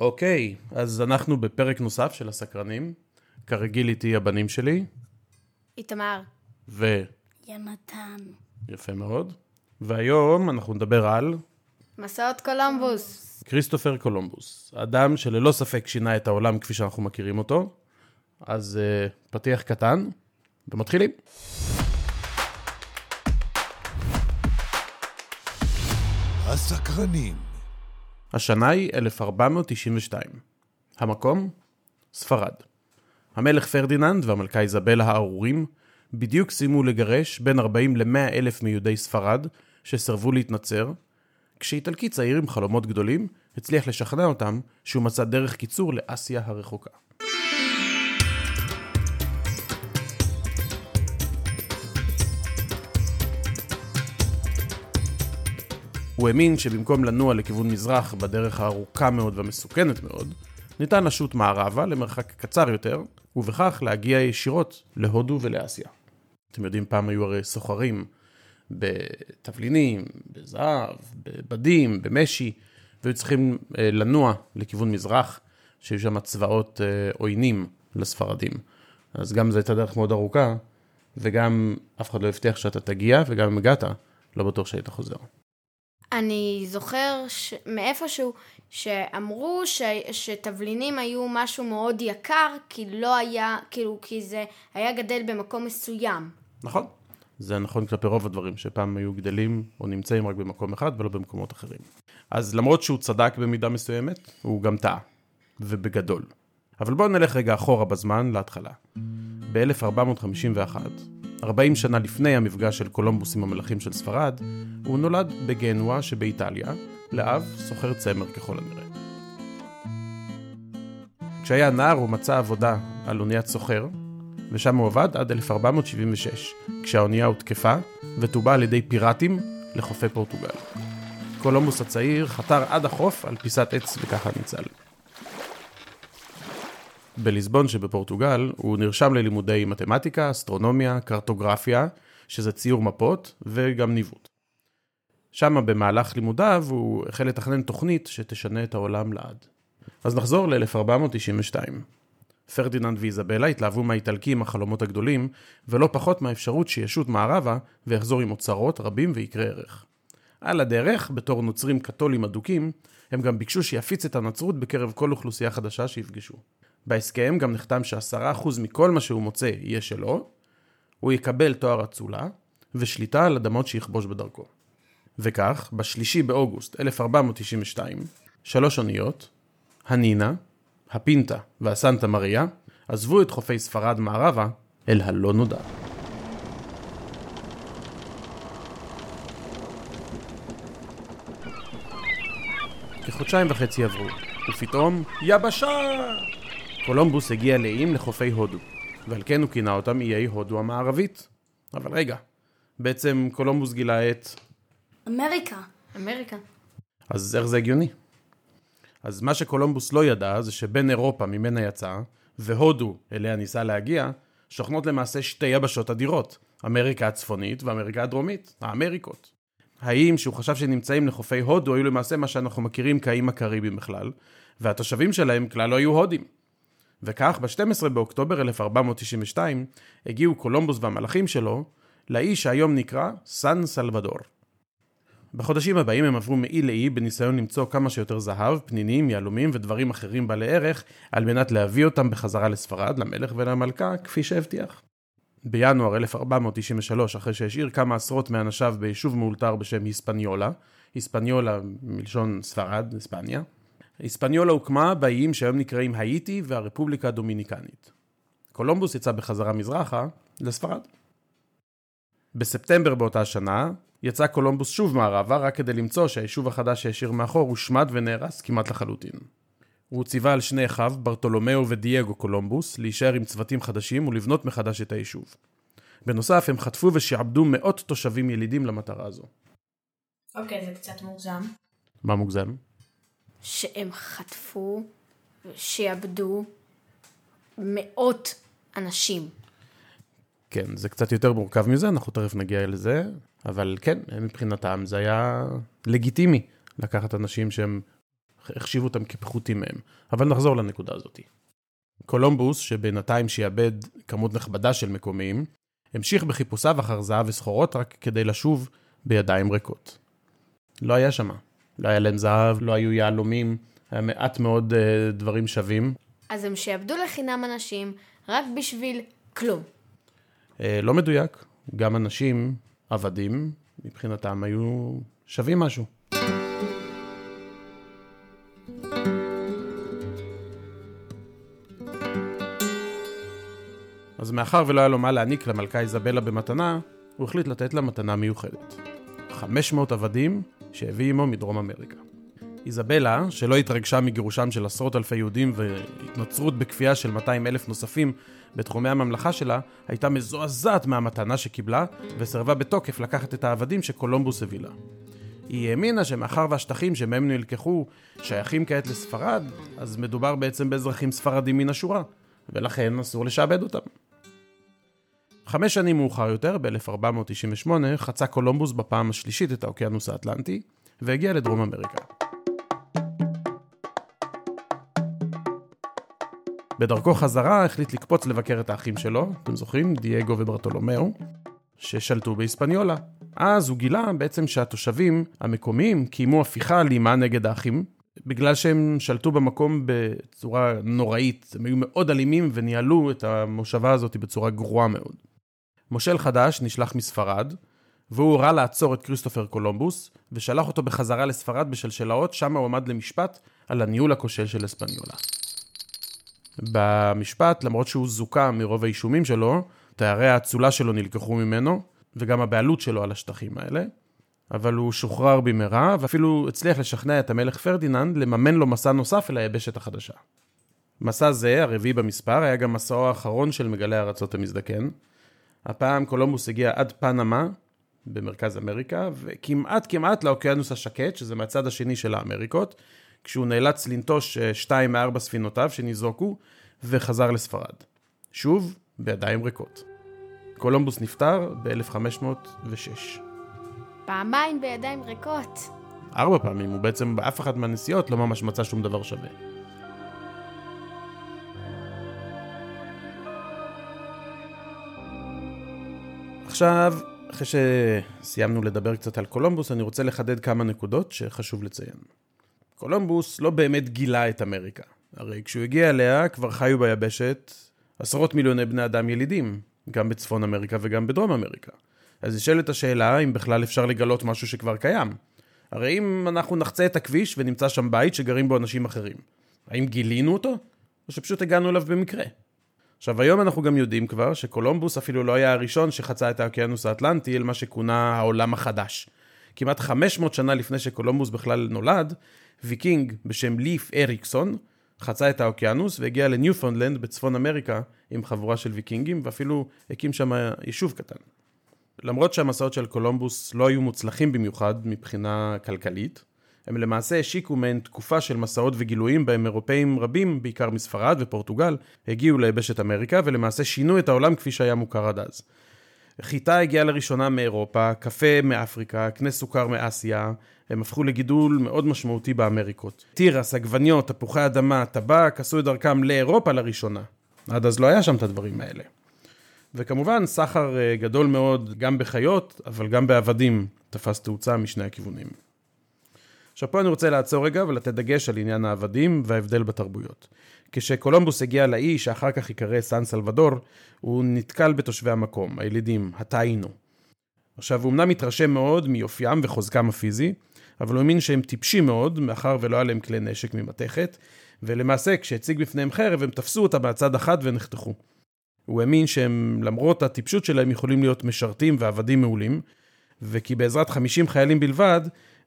אוקיי, אז אנחנו בפרק נוסף של הסקרנים. כרגיל איתי הבנים שלי. איתמר. ו... יונתן. יפה מאוד. והיום אנחנו נדבר על... מסעות קולומבוס. כריסטופר קולומבוס. אדם שללא ספק שינה את העולם כפי שאנחנו מכירים אותו. אז פתיח קטן ומתחילים. הסקרנים. השנה היא 1492. המקום? ספרד. המלך פרדיננד והמלכה איזבלה הארורים בדיוק סיימו לגרש בין 40 ל-100 אלף מיהודי ספרד שסרבו להתנצר, כשאיטלקי צעיר עם חלומות גדולים הצליח לשכנע אותם שהוא מצא דרך קיצור לאסיה הרחוקה. הוא האמין שבמקום לנוע לכיוון מזרח בדרך הארוכה מאוד והמסוכנת מאוד, ניתן לשוט מערבה למרחק קצר יותר, ובכך להגיע ישירות להודו ולאסיה. אתם יודעים, פעם היו הרי סוחרים בתבלינים, בזהב, בבדים, במשי, והיו צריכים לנוע לכיוון מזרח, שהיו שם צבאות עוינים לספרדים. אז גם זו הייתה דרך מאוד ארוכה, וגם אף אחד לא הבטיח שאתה תגיע, וגם אם הגעת, לא בטוח שהיית חוזר. אני זוכר מאיפשהו שאמרו שתבלינים היו משהו מאוד יקר, כי לא היה, כאילו, כי זה היה גדל במקום מסוים. נכון. זה נכון כלפי רוב הדברים, שפעם היו גדלים או נמצאים רק במקום אחד ולא במקומות אחרים. אז למרות שהוא צדק במידה מסוימת, הוא גם טעה, ובגדול. אבל בואו נלך רגע אחורה בזמן להתחלה. ב-1451, 40 שנה לפני המפגש של קולומבוס עם המלכים של ספרד, הוא נולד בגנואה שבאיטליה, לאב סוחר צמר ככל הנראה. כשהיה נער הוא מצא עבודה על אוניית סוחר, ושם הוא עבד עד 1476, כשהאונייה הותקפה וטובה על ידי פיראטים לחופי פורטוגל. קולומבוס הצעיר חתר עד החוף על פיסת עץ וככה ניצל. בליסבון שבפורטוגל הוא נרשם ללימודי מתמטיקה, אסטרונומיה, קרטוגרפיה, שזה ציור מפות וגם ניווט. שם במהלך לימודיו הוא החל לתכנן תוכנית שתשנה את העולם לעד. אז נחזור ל-1492. פרדיננד ואיזבלה התלהבו מהאיטלקים החלומות הגדולים, ולא פחות מהאפשרות שישות מערבה ויחזור עם אוצרות רבים ויקרי ערך. על הדרך, בתור נוצרים קתולים אדוקים, הם גם ביקשו שיפיץ את הנצרות בקרב כל אוכלוסייה חדשה שיפגשו. בהסכם גם נחתם ש10% מכל מה שהוא מוצא יהיה שלו, הוא יקבל תואר אצולה ושליטה על אדמות שיכבוש בדרכו. וכך, ב-3 באוגוסט 1492, 3 אוניות, הנינה, הפינטה והסנטה מריה, עזבו את חופי ספרד מערבה אל הלא נודע. כחודשיים וחצי עברו, ופתאום יבשה! קולומבוס הגיע לאיים לחופי הודו, ועל כן הוא כינה אותם איי הודו המערבית. אבל רגע, בעצם קולומבוס גילה את... אמריקה. אז איך זה הגיוני? אז מה שקולומבוס לא ידע זה שבין אירופה ממנה יצא, והודו אליה ניסה להגיע, שוכנות למעשה שתי יבשות אדירות, אמריקה הצפונית ואמריקה הדרומית, האמריקות. האיים שהוא חשב שנמצאים לחופי הודו היו למעשה מה שאנחנו מכירים כאיים הקריבים בכלל, והתושבים שלהם כלל לא היו הודים. וכך, ב-12 באוקטובר 1492, הגיעו קולומבוס והמלאכים שלו לאי שהיום נקרא סן סלבדור. בחודשים הבאים הם עברו מאי לאי בניסיון למצוא כמה שיותר זהב, פנינים, יהלומים ודברים אחרים בעלי ערך, על מנת להביא אותם בחזרה לספרד, למלך ולמלכה, כפי שהבטיח. בינואר 1493, אחרי שהשאיר כמה עשרות מאנשיו ביישוב מאולתר בשם היספניולה, היספניולה מלשון ספרד, היספניה, היספניולה הוקמה באיים שהיום נקראים הייטי והרפובליקה הדומיניקנית. קולומבוס יצא בחזרה מזרחה לספרד. בספטמבר באותה שנה יצא קולומבוס שוב מערבה רק כדי למצוא שהיישוב החדש שהשאיר מאחור הושמד ונהרס כמעט לחלוטין. הוא ציווה על שני אחיו, ברטולומאו ודייגו קולומבוס, להישאר עם צוותים חדשים ולבנות מחדש את היישוב. בנוסף הם חטפו ושעבדו מאות תושבים ילידים למטרה הזו. אוקיי, זה קצת מוגזם. מה מוגזם? שהם חטפו ושיעבדו מאות אנשים. כן, זה קצת יותר מורכב מזה, אנחנו תכף נגיע אל זה, אבל כן, מבחינתם זה היה לגיטימי לקחת אנשים שהם החשיבו אותם כפחותים מהם. אבל נחזור לנקודה הזאת. קולומבוס, שבינתיים שיאבד כמות נכבדה של מקומיים, המשיך בחיפושיו אחר זהב וסחורות רק כדי לשוב בידיים ריקות. לא היה שמה. לא היה להם זהב, לא היו יעלומים, היה מעט מאוד דברים שווים. אז הם שיעבדו לחינם אנשים רק בשביל כלום. לא מדויק. גם אנשים עבדים מבחינתם היו שווים משהו. אז מאחר ולא היה לו מה להעניק למלכה איזבלה במתנה, הוא החליט לתת לה מתנה מיוחדת. 500 עבדים שהביא עמו מדרום אמריקה. איזבלה, שלא התרגשה מגירושם של עשרות אלפי יהודים והתנצרות בכפייה של 200,000 נוספים בתחומי הממלכה שלה, הייתה מזועזעת מהמתנה שקיבלה וסרבה בתוקף לקחת את העבדים שקולומבוס הביא לה. היא האמינה שמאחר והשטחים שמהם נלקחו שייכים כעת לספרד, אז מדובר בעצם באזרחים ספרדים מן השורה, ולכן אסור לשעבד אותם. 5 שנים מאוחר יותר, ב-1498, חצה קולומבוס בפעם השלישית את האוקיינוס האטלנטי, והגיע לדרום אמריקה. בדרכו חזרה החליט לקפוץ לבקר את האחים שלו, אתם זוכרים, דייגו וברטולומאו, ששלטו בהיספניולה. אז הוא גילה בעצם שהתושבים המקומיים קיימו הפיכה אלימה נגד האחים, בגלל שהם שלטו במקום בצורה נוראית. הם היו מאוד אלימים וניהלו את המושבה הזאת בצורה גרועה מאוד. מושל חדש נשלח מספרד, והוא הורה לעצור את כריסטופר קולומבוס, ושלח אותו בחזרה לספרד בשלשלאות, שם הוא עמד למשפט על הניהול הכושל של אספניולה. במשפט, למרות שהוא זוכה מרוב האישומים שלו, תארי האצולה שלו נלקחו ממנו, וגם הבעלות שלו על השטחים האלה, אבל הוא שוחרר במהרה, ואפילו הצליח לשכנע את המלך פרדיננד לממן לו מסע נוסף אל היבשת החדשה. מסע זה, הרביעי במספר, היה גם מסעו האחרון של מגלי הארצות המזדקן. הפעם קולומבוס הגיע עד פנמה, במרכז אמריקה, וכמעט לאוקיינוס השקט, שזה מהצד השני של האמריקות, כשהוא נאלץ לנטוש 2 מ-4 ספינותיו שניזוקו, וחזר לספרד. שוב, בידיים ריקות. קולומבוס נפטר ב-1506. פעמיים בידיים ריקות. 4 פעמים, הוא בעצם באף אחת מהנסיעות לא ממש מצא שום דבר שווה. עכשיו, אחרי שסיימנו לדבר קצת על קולומבוס, אני רוצה לחדד כמה נקודות שחשוב לציין. קולומבוס לא באמת גילה את אמריקה. הרי כשהוא הגיע אליה כבר חיו ביבשת עשרות מיליוני בני אדם ילידים, גם בצפון אמריקה וגם בדרום אמריקה. אז נשאלת השאלה אם בכלל אפשר לגלות משהו שכבר קיים. הרי אם אנחנו נחצה את הכביש ונמצא שם בית שגרים בו אנשים אחרים, האם גילינו אותו? או שפשוט הגענו אליו במקרה? עכשיו, היום אנחנו גם יודעים כבר שקולומבוס אפילו לא היה הראשון שחצה את האוקיינוס האטלנטי אל מה שכונה העולם החדש. כמעט 500 שנה לפני שקולומבוס בכלל נולד, ויקינג בשם ליף אריקסון חצה את האוקיינוס והגיע לניופאונדלנד בצפון אמריקה עם חבורה של ויקינגים, ואפילו הקים שם יישוב קטן. למרות שהמסעות של קולומבוס לא היו מוצלחים במיוחד מבחינה כלכלית, הם למעשה השיקו מהן תקופה של מסעות וגילויים בהם אירופאים רבים, בעיקר מספרד ופורטוגל, הגיעו ליבשת אמריקה ולמעשה שינו את העולם כפי שהיה מוכר עד אז. חיטה הגיעה לראשונה מאירופה, קפה מאפריקה, קנה סוכר מאסיה, הם הפכו לגידול מאוד משמעותי באמריקות. תירס, עגבניות, תפוחי אדמה, טבק, עשו את דרכם לאירופה לראשונה. עד אז לא היה שם את הדברים האלה. וכמובן, סחר גדול מאוד גם בחיות, אבל גם בעבדים, תפס תאוצה משני הכיוונים. עכשיו פה אני רוצה לעצור רגע ולתת דגש על עניין העבדים וההבדל בתרבויות. כשקולומבוס הגיע לאי שאחר כך יקרא סן סלבדור, הוא נתקל בתושבי המקום, הילידים, הטאינו. עכשיו, הוא אמנם מתרשם מאוד מיופיים וחוזקם הפיזי, אבל הוא אמין שהם טיפשים מאוד, מאחר ולא היה להם כלי נשק ממתכת, ולמעשה כשהציג בפניהם חרב הם תפסו אותה בצד אחד ונחתכו. הוא האמין שהם, למרות הטיפשות שלהם, יכולים להיות משרתים ועבדים מעולים, וכי בעזרת 50 חיילים בלבד,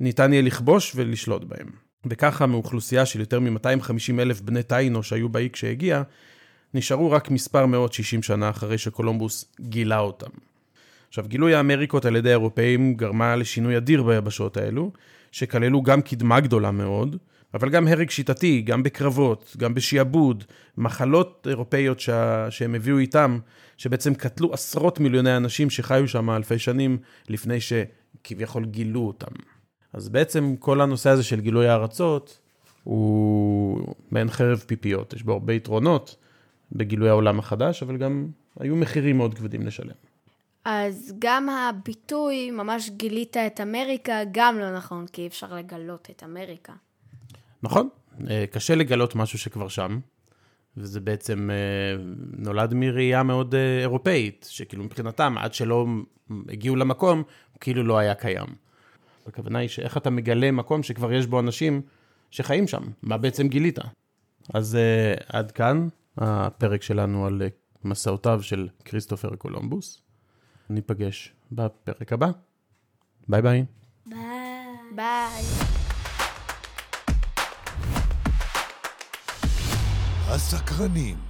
ניתן יהיה לכבוש ולשלוט בהם. וככה מאוכלוסייה של יותר מ-250,000 בני טאינו שהיו באי כשהגיע, נשארו רק מספר 160 שנה אחרי שקולומבוס גילה אותם. עכשיו, גילוי האמריקות על ידי האירופאים גרמה לשינוי אדיר ביבשות האלו, שכללו גם קדמה גדולה מאוד, אבל גם הרג שיטתי, גם בקרבות, גם בשיעבוד, מחלות אירופאיות שהם הביאו איתם, שבעצם קטלו עשרות מיליוני אנשים שחיו שם אלפי שנים לפני שכביכול גילו אותם. אז בעצם כל הנושא הזה של גילוי הארצות, הוא מעין חרב פיפיות, יש בו הרבה יתרונות בגילוי העולם החדש, אבל גם היו מחירים מאוד כבדים לשלם. אז גם הביטוי, ממש גילית את אמריקה, גם לא נכון, כי אפשר לגלות את אמריקה. נכון, קשה לגלות משהו שכבר שם, וזה בעצם נולד מראייה מאוד אירופאית, שכאילו מבחינתם, עד שלא הגיעו למקום, הוא כאילו לא היה קיים. הכוונה היא שאיך אתה מגלה מקום שכבר יש בו אנשים שחיים שם, מה בעצם גילית? אז עד כאן הפרק שלנו על מסעותיו של כריסטופר קולומבוס. ניפגש בפרק הבא. ביי ביי. ביי. ביי. הסקרנים.